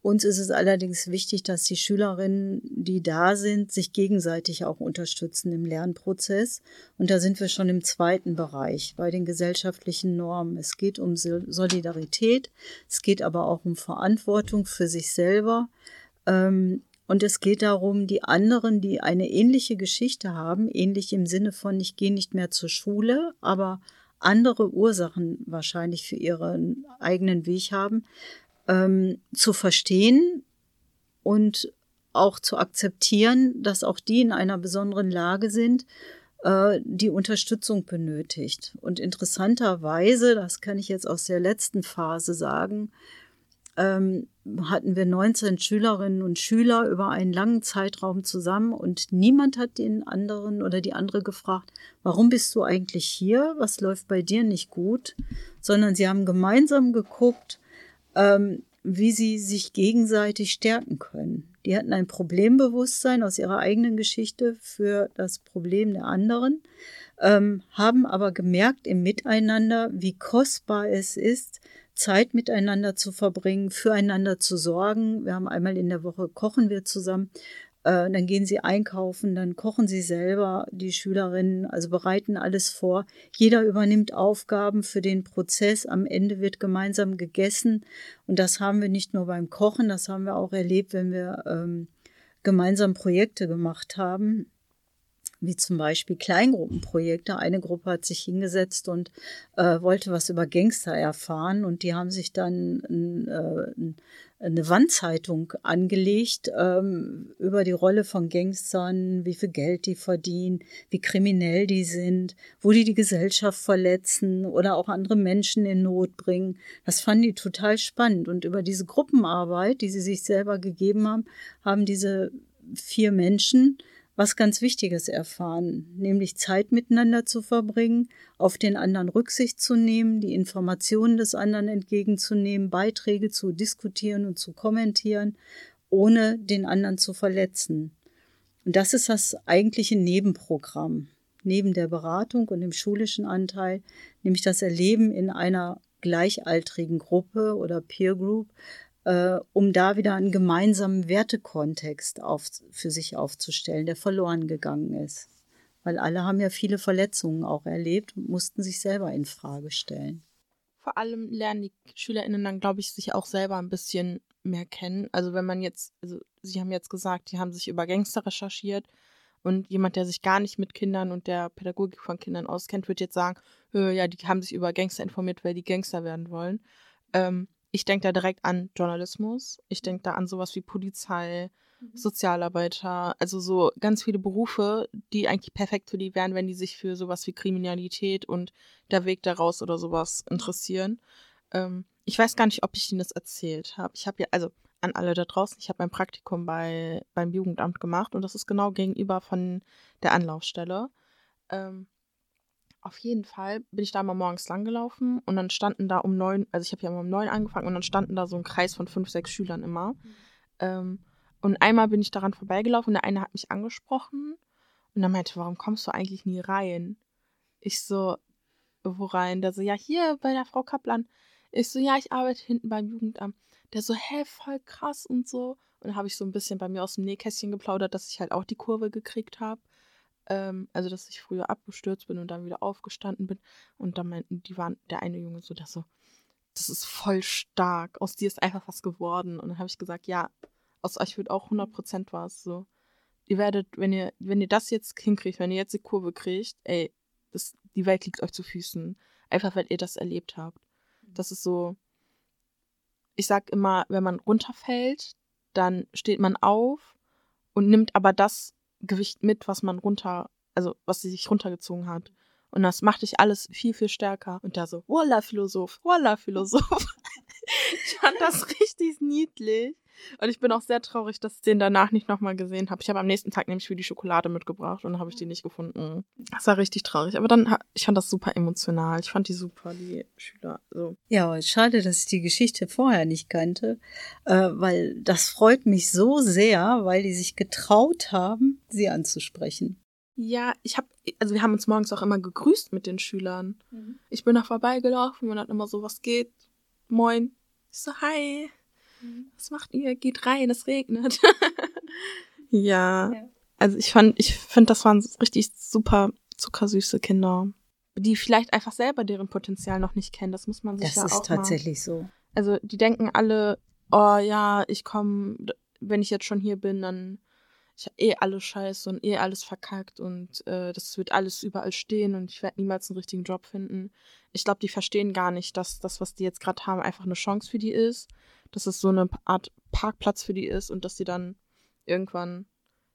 Uns ist es allerdings wichtig, dass die Schülerinnen, die da sind, sich gegenseitig auch unterstützen im Lernprozess. Und da sind wir schon im 2. Bereich, bei den gesellschaftlichen Normen. Es geht um Solidarität, es geht aber auch um Verantwortung für sich selber. Und es geht darum, die anderen, die eine ähnliche Geschichte haben, ähnlich im Sinne von, ich gehe nicht mehr zur Schule, aber andere Ursachen wahrscheinlich für ihren eigenen Weg haben, zu verstehen und auch zu akzeptieren, dass auch die in einer besonderen Lage sind, die Unterstützung benötigt. Und interessanterweise, das kann ich jetzt aus der letzten Phase sagen, hatten wir 19 Schülerinnen und Schüler über einen langen Zeitraum zusammen, und niemand hat den anderen oder die andere gefragt, warum bist du eigentlich hier, was läuft bei dir nicht gut, sondern sie haben gemeinsam geguckt, wie sie sich gegenseitig stärken können. Die hatten ein Problembewusstsein aus ihrer eigenen Geschichte für das Problem der anderen, haben aber gemerkt im Miteinander, wie kostbar es ist, Zeit miteinander zu verbringen, füreinander zu sorgen. Wir haben einmal in der Woche kochen wir zusammen. Dann gehen sie einkaufen, dann kochen sie selber, die Schülerinnen, also bereiten alles vor. Jeder übernimmt Aufgaben für den Prozess. Am Ende wird gemeinsam gegessen. Und das haben wir nicht nur beim Kochen, das haben wir auch erlebt, wenn wir gemeinsam Projekte gemacht haben, wie zum Beispiel Kleingruppenprojekte. Eine Gruppe hat sich hingesetzt und wollte was über Gangster erfahren. Und die haben sich dann eine Wandzeitung angelegt über die Rolle von Gangstern, wie viel Geld die verdienen, wie kriminell die sind, wo die Gesellschaft verletzen oder auch andere Menschen in Not bringen. Das fanden die total spannend. Und über diese Gruppenarbeit, die sie sich selber gegeben haben, haben diese 4 Menschen was ganz Wichtiges erfahren, nämlich Zeit miteinander zu verbringen, auf den anderen Rücksicht zu nehmen, die Informationen des anderen entgegenzunehmen, Beiträge zu diskutieren und zu kommentieren, ohne den anderen zu verletzen. Und das ist das eigentliche Nebenprogramm, neben der Beratung und dem schulischen Anteil, nämlich das Erleben in einer gleichaltrigen Gruppe oder Peer Group, um da wieder einen gemeinsamen Wertekontext für sich aufzustellen, der verloren gegangen ist. Weil alle haben ja viele Verletzungen auch erlebt und mussten sich selber in Frage stellen. Vor allem lernen die SchülerInnen dann, glaube ich, sich auch selber ein bisschen mehr kennen. Also wenn man jetzt, also Sie haben jetzt gesagt, die haben sich über Gangster recherchiert und jemand, der sich gar nicht mit Kindern und der Pädagogik von Kindern auskennt, wird jetzt sagen, ja, die haben sich über Gangster informiert, weil die Gangster werden wollen. Ich denke da direkt an Journalismus, ich denke da an sowas wie Polizei, Sozialarbeiter, also so ganz viele Berufe, die eigentlich perfekt für die wären, wenn die sich für sowas wie Kriminalität und der Weg daraus oder sowas interessieren. Ich weiß gar nicht, ob ich Ihnen das erzählt habe. Ich habe ja, also an alle da draußen, ich habe mein Praktikum beim Jugendamt gemacht und das ist genau gegenüber von der Anlaufstelle. Auf jeden Fall bin ich da mal morgens langgelaufen und dann standen da um 9, also ich habe ja mal um 9 angefangen und dann standen da so ein Kreis von 5, 6 Schülern immer. Und einmal bin ich daran vorbeigelaufen und der eine hat mich angesprochen und dann meinte, warum kommst du eigentlich nie rein? Ich so, wo rein? Der so, ja, hier bei der Frau Kaplan. Ich so, ja, ich arbeite hinten beim Jugendamt. Der so, hä, voll krass und so. Und dann habe ich so ein bisschen bei mir aus dem Nähkästchen geplaudert, dass ich halt auch die Kurve gekriegt habe. Also, dass ich früher abgestürzt bin und dann wieder aufgestanden bin. Und dann meinten der eine Junge so, dass so, das ist voll stark, aus dir ist einfach was geworden. Und dann habe ich gesagt, ja, aus euch wird auch 100% was. So. Ihr werdet, wenn ihr das jetzt hinkriegt, wenn ihr jetzt die Kurve kriegt, ey, die Welt liegt euch zu Füßen. Einfach, weil ihr das erlebt habt. Das ist so, ich sag immer, wenn man runterfällt, dann steht man auf und nimmt aber das Gewicht mit, was man was sie sich runtergezogen hat. Und das macht dich alles viel, viel stärker. Und da so, Voila, Philosoph. Ich fand das richtig niedlich. Und ich bin auch sehr traurig, dass ich den danach nicht nochmal gesehen habe. Ich habe am nächsten Tag nämlich für die Schokolade mitgebracht und dann habe ich die nicht gefunden. Das war richtig traurig. Aber dann, ich fand das super emotional. Ich fand die super, die Schüler. So. Ja, schade, dass ich die Geschichte vorher nicht kannte, weil das freut mich so sehr, weil die sich getraut haben, sie anzusprechen. Ja, wir haben uns morgens auch immer gegrüßt mit den Schülern. Mhm. Ich bin da vorbeigelaufen und dann immer so, was geht? Moin. Ich so, hi. Was macht ihr? Geht rein, es regnet. Ja, also ich finde, das waren richtig super zuckersüße Kinder, die vielleicht einfach selber deren Potenzial noch nicht kennen. Das muss man sich ja auch mal... Das ist tatsächlich so. Also die denken alle, oh ja, ich komme, wenn ich jetzt schon hier bin, dann ich habe eh alles scheiße und eh alles verkackt und das wird alles überall stehen und ich werde niemals einen richtigen Job finden. Ich glaube, die verstehen gar nicht, dass das, was die jetzt gerade haben, einfach eine Chance für die ist, dass es so eine Art Parkplatz für die ist und dass die dann irgendwann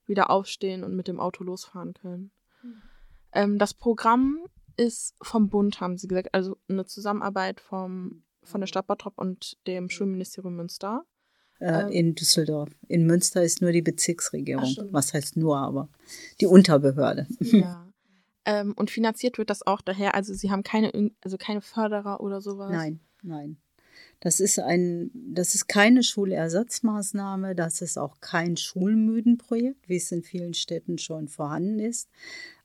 wieder aufstehen und mit dem Auto losfahren können. Mhm. Das Programm ist vom Bund, haben sie gesagt, also eine Zusammenarbeit von der Stadt Bottrop und dem Schulministerium Münster. In Düsseldorf. In Münster ist nur die Bezirksregierung. Was heißt nur, aber die Unterbehörde. Ja. Und finanziert wird das auch daher. Also sie haben keine Förderer oder sowas? Nein. Das ist keine Schulersatzmaßnahme. Das ist auch kein Schulmüdenprojekt, wie es in vielen Städten schon vorhanden ist.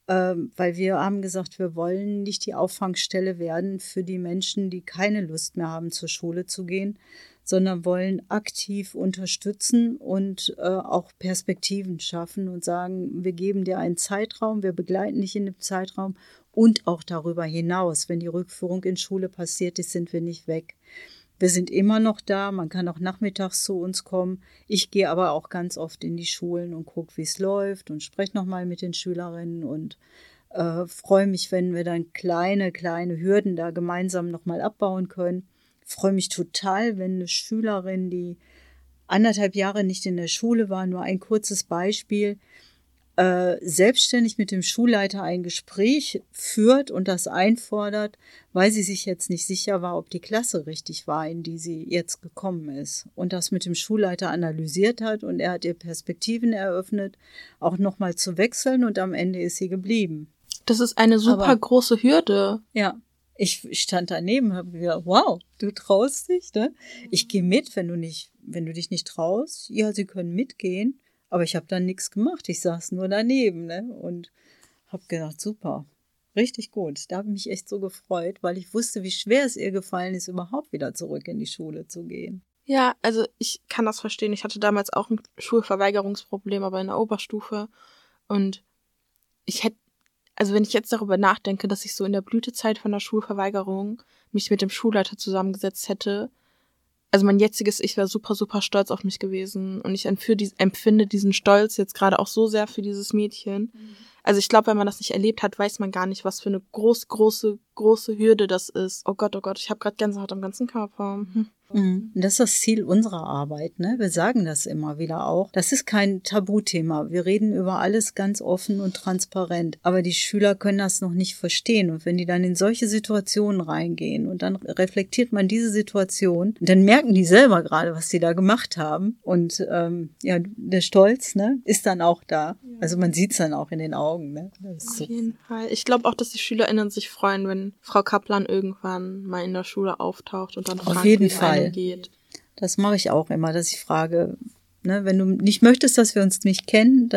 weil wir haben gesagt, wir wollen nicht die Auffangstelle werden für die Menschen, die keine Lust mehr haben, zur Schule zu gehen, sondern wollen aktiv unterstützen und auch Perspektiven schaffen und sagen, wir geben dir einen Zeitraum, wir begleiten dich in dem Zeitraum und auch darüber hinaus. Wenn die Rückführung in Schule passiert ist, sind wir nicht weg. Wir sind immer noch da, man kann auch nachmittags zu uns kommen. Ich gehe aber auch ganz oft in die Schulen und gucke, wie es läuft und spreche nochmal mit den Schülerinnen und freue mich, wenn wir dann kleine Hürden da gemeinsam nochmal abbauen können. Ich freue mich total, wenn eine Schülerin, die 1,5 Jahre nicht in der Schule war, nur ein kurzes Beispiel, selbstständig mit dem Schulleiter ein Gespräch führt und das einfordert, weil sie sich jetzt nicht sicher war, ob die Klasse richtig war, in die sie jetzt gekommen ist. Und das mit dem Schulleiter analysiert hat und er hat ihr Perspektiven eröffnet, auch nochmal zu wechseln und am Ende ist sie geblieben. Das ist eine super große Hürde. Ja. Ich stand daneben, habe gedacht, wow, du traust dich, ne? Ich gehe mit, wenn du dich nicht traust. Ja, sie können mitgehen, aber ich habe dann nichts gemacht. Ich saß nur daneben, ne? Und habe gedacht, super, richtig gut. Da habe ich mich echt so gefreut, weil ich wusste, wie schwer es ihr gefallen ist, überhaupt wieder zurück in die Schule zu gehen. Ja, also ich kann das verstehen. Ich hatte damals auch ein Schulverweigerungsproblem, aber in der Oberstufe. Und also wenn ich jetzt darüber nachdenke, dass ich so in der Blütezeit von der Schulverweigerung mich mit dem Schulleiter zusammengesetzt hätte, also mein jetziges Ich wäre super, super stolz auf mich gewesen und ich empfinde diesen Stolz jetzt gerade auch so sehr für dieses Mädchen. Mhm. Also ich glaube, wenn man das nicht erlebt hat, weiß man gar nicht, was für eine große Hürde das ist. Oh Gott, ich habe gerade Gänsehaut am ganzen Körper. Mhm. Das ist das Ziel unserer Arbeit, ne? Wir sagen das immer wieder auch. Das ist kein Tabuthema. Wir reden über alles ganz offen und transparent. Aber die Schüler können das noch nicht verstehen. Und wenn die dann in solche Situationen reingehen und dann reflektiert man diese Situation, dann merken die selber gerade, was sie da gemacht haben. Und ja, der Stolz, ne, ist dann auch da. Also man sieht es dann auch in den Augen. Ne? Auf jeden Fall. Ich glaube auch, dass die SchülerInnen sich freuen, wenn Frau Kaplan irgendwann mal in der Schule auftaucht und dann fragt, wie es einem geht. Das mache ich auch immer, dass ich frage, ne, wenn du nicht möchtest, dass wir uns nicht kennen,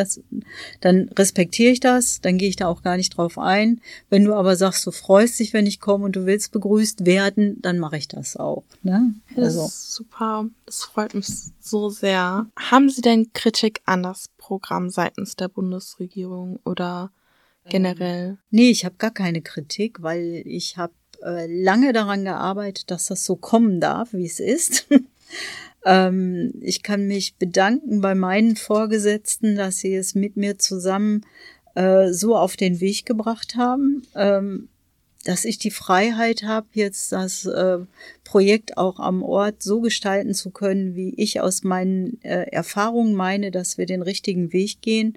dann respektiere ich das, dann gehe ich da auch gar nicht drauf ein. Wenn du aber sagst, du freust dich, wenn ich komme und du willst begrüßt werden, dann mache ich das auch. Ne? Das ist super, das freut mich so sehr. Haben Sie denn Kritik an das Programm seitens der Bundesregierung oder generell? Nee, ich habe gar keine Kritik, weil ich habe lange daran gearbeitet, dass das so kommen darf, wie es ist. Ich kann mich bedanken bei meinen Vorgesetzten, dass sie es mit mir zusammen so auf den Weg gebracht haben, dass ich die Freiheit habe, jetzt das Projekt auch am Ort so gestalten zu können, wie ich aus meinen Erfahrungen meine, dass wir den richtigen Weg gehen.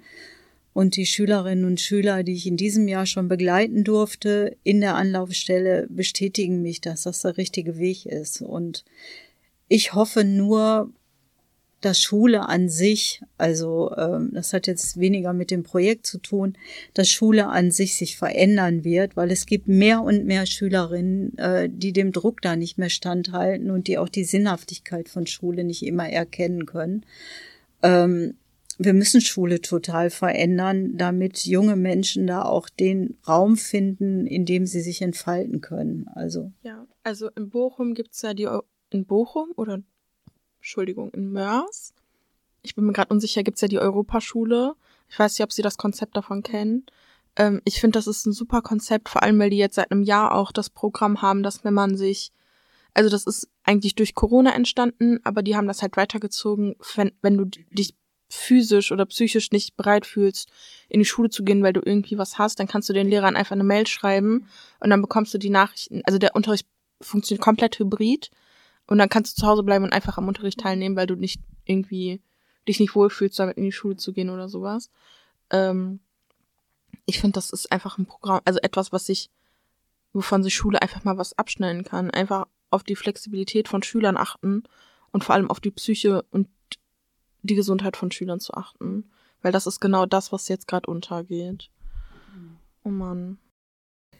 Und die Schülerinnen und Schüler, die ich in diesem Jahr schon begleiten durfte, in der Anlaufstelle bestätigen mich, dass das der richtige Weg ist. Und ich hoffe nur, dass Schule an sich, also das hat jetzt weniger mit dem Projekt zu tun, dass Schule an sich sich verändern wird, weil es gibt mehr und mehr Schülerinnen, die dem Druck da nicht mehr standhalten und die auch die Sinnhaftigkeit von Schule nicht immer erkennen können. Wir müssen Schule total verändern, damit junge Menschen da auch den Raum finden, in dem sie sich entfalten können. Also ja, also in Bochum gibt's ja in Moers. Ich bin mir gerade unsicher, gibt's ja die Europaschule. Ich weiß nicht, ob Sie das Konzept davon kennen. Ich finde, das ist ein super Konzept, vor allem, weil die jetzt seit einem Jahr auch das Programm haben, dass wenn man sich, also das ist eigentlich durch Corona entstanden, aber die haben das halt weitergezogen, wenn du dich physisch oder psychisch nicht bereit fühlst, in die Schule zu gehen, weil du irgendwie was hast, dann kannst du den Lehrern einfach eine Mail schreiben und dann bekommst du die Nachrichten. Also der Unterricht funktioniert komplett hybrid und dann kannst du zu Hause bleiben und einfach am Unterricht teilnehmen, weil du nicht irgendwie dich nicht wohlfühlst, damit in die Schule zu gehen oder sowas. Ich finde, das ist einfach ein Programm, also etwas, wovon sich Schule einfach mal was abschneiden kann. Einfach auf die Flexibilität von Schülern achten und vor allem auf die Psyche und die Gesundheit von Schülern zu achten. Weil das ist genau das, was jetzt gerade untergeht. Oh Mann.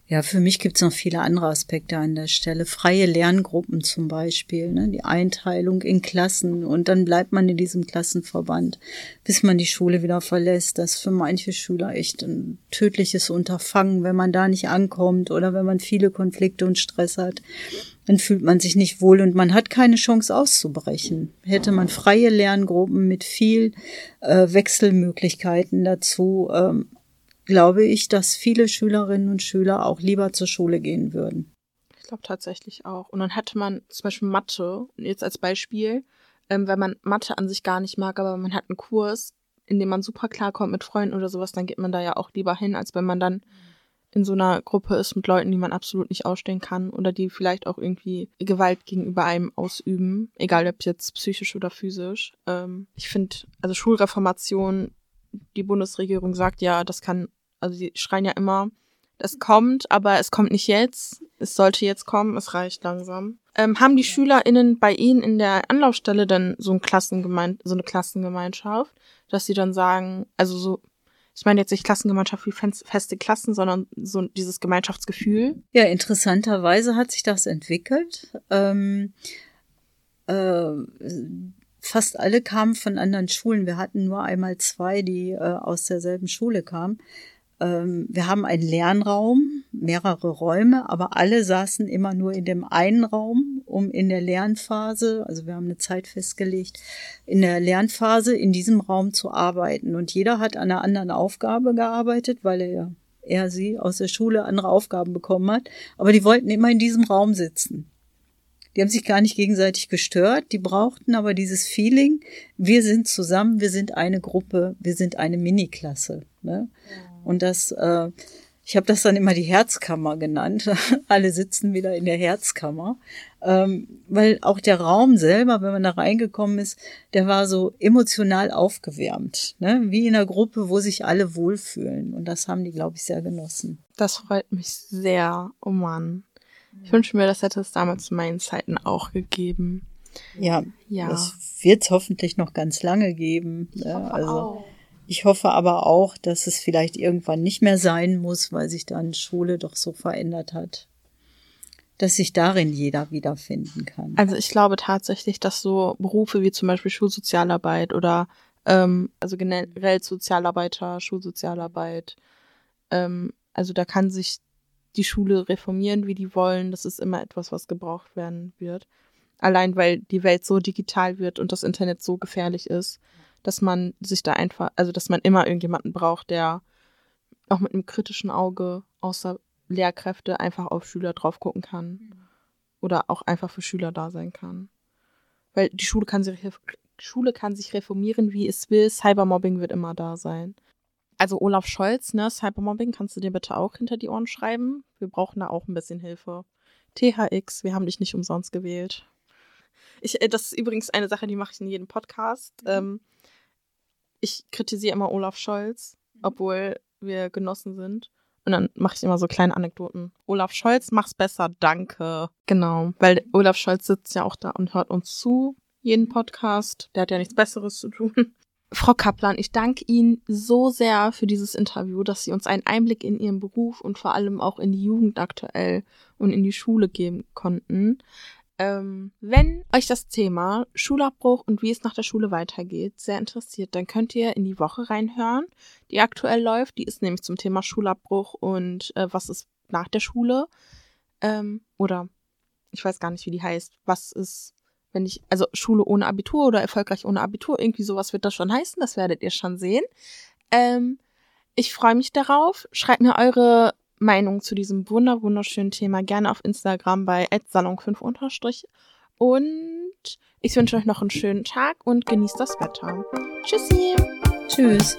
Ja, für mich gibt es noch viele andere Aspekte an der Stelle. Freie Lerngruppen zum Beispiel, ne? Die Einteilung in Klassen und dann bleibt man in diesem Klassenverband, bis man die Schule wieder verlässt. Das ist für manche Schüler echt ein tödliches Unterfangen, wenn man da nicht ankommt oder wenn man viele Konflikte und Stress hat. Dann fühlt man sich nicht wohl und man hat keine Chance auszubrechen. Hätte man freie Lerngruppen mit viel Wechselmöglichkeiten dazu, glaube ich, dass viele Schülerinnen und Schüler auch lieber zur Schule gehen würden. Ich glaube tatsächlich auch. Und dann hätte man zum Beispiel Mathe, jetzt als Beispiel, wenn man Mathe an sich gar nicht mag, aber man hat einen Kurs, in dem man super klarkommt mit Freunden oder sowas, dann geht man da ja auch lieber hin, als wenn man dann in so einer Gruppe ist mit Leuten, die man absolut nicht ausstehen kann oder die vielleicht auch irgendwie Gewalt gegenüber einem ausüben, egal ob jetzt psychisch oder physisch. Ich finde, also Schulreformation, die Bundesregierung sagt ja, das kann, also sie schreien ja immer, das kommt, aber es kommt nicht jetzt, es sollte jetzt kommen, es reicht langsam. Haben die SchülerInnen bei Ihnen in der Anlaufstelle dann so eine Klassengemeinschaft, dass sie dann sagen, also so, ich meine jetzt nicht Klassengemeinschaft wie feste Klassen, sondern so dieses Gemeinschaftsgefühl? Ja, interessanterweise hat sich das entwickelt. Fast alle kamen von anderen Schulen. Wir hatten nur einmal 2, die aus derselben Schule kamen. Wir haben einen Lernraum, mehrere Räume, aber alle saßen immer nur in dem einen Raum, um in der Lernphase, also wir haben eine Zeit festgelegt, in der Lernphase in diesem Raum zu arbeiten. Und jeder hat an einer anderen Aufgabe gearbeitet, weil er aus der Schule andere Aufgaben bekommen hat. Aber die wollten immer in diesem Raum sitzen. Die haben sich gar nicht gegenseitig gestört, die brauchten aber dieses Feeling, wir sind zusammen, wir sind eine Gruppe, wir sind eine Miniklasse. Ne? Ja. Und das, ich habe das dann immer die Herzkammer genannt, alle sitzen wieder in der Herzkammer, weil auch der Raum selber, wenn man da reingekommen ist, der war so emotional aufgewärmt, ne? Wie in einer Gruppe, wo sich alle wohlfühlen und das haben die, glaube ich, sehr genossen. Das freut mich sehr, oh Mann. Ich wünsche mir, das hätte es damals zu meinen Zeiten auch gegeben. Ja. Das wird es hoffentlich noch ganz lange geben. Ich hoffe aber auch, dass es vielleicht irgendwann nicht mehr sein muss, weil sich dann Schule doch so verändert hat, dass sich darin jeder wiederfinden kann. Also ich glaube tatsächlich, dass so Berufe wie zum Beispiel Schulsozialarbeit oder also generell Sozialarbeiter, Schulsozialarbeit, also da kann sich die Schule reformieren, wie die wollen. Das ist immer etwas, was gebraucht werden wird. Allein, weil die Welt so digital wird und das Internet so gefährlich ist, dass man sich da einfach, also dass man immer irgendjemanden braucht, der auch mit einem kritischen Auge außer Lehrkräfte einfach auf Schüler drauf gucken kann oder auch einfach für Schüler da sein kann. Weil die Schule kann sich reformieren, wie es will. Cybermobbing wird immer da sein. Also Olaf Scholz, ne, Cybermobbing, kannst du dir bitte auch hinter die Ohren schreiben? Wir brauchen da auch ein bisschen Hilfe. THX, wir haben dich nicht umsonst gewählt. Das ist übrigens eine Sache, die mache ich in jedem Podcast. Ich kritisiere immer Olaf Scholz, obwohl wir Genossen sind. Und dann mache ich immer so kleine Anekdoten. Olaf Scholz, mach's besser, danke. Genau, weil Olaf Scholz sitzt ja auch da und hört uns zu, jeden Podcast. Der hat ja nichts Besseres zu tun. Frau Kaplan, ich danke Ihnen so sehr für dieses Interview, dass Sie uns einen Einblick in Ihren Beruf und vor allem auch in die Jugend aktuell und in die Schule geben konnten. Wenn euch das Thema Schulabbruch und wie es nach der Schule weitergeht sehr interessiert, dann könnt ihr in die Woche reinhören, die aktuell läuft. Die ist nämlich zum Thema Schulabbruch und was ist nach der Schule. Oder ich weiß gar nicht, wie die heißt. Was ist... Schule ohne Abitur oder erfolgreich ohne Abitur, irgendwie sowas wird das schon heißen, das werdet ihr schon sehen. Ich freue mich darauf. Schreibt mir eure Meinung zu diesem wunderschönen Thema gerne auf Instagram bei @salon5_ und ich wünsche euch noch einen schönen Tag und genießt das Wetter. Tschüssi! Tschüss!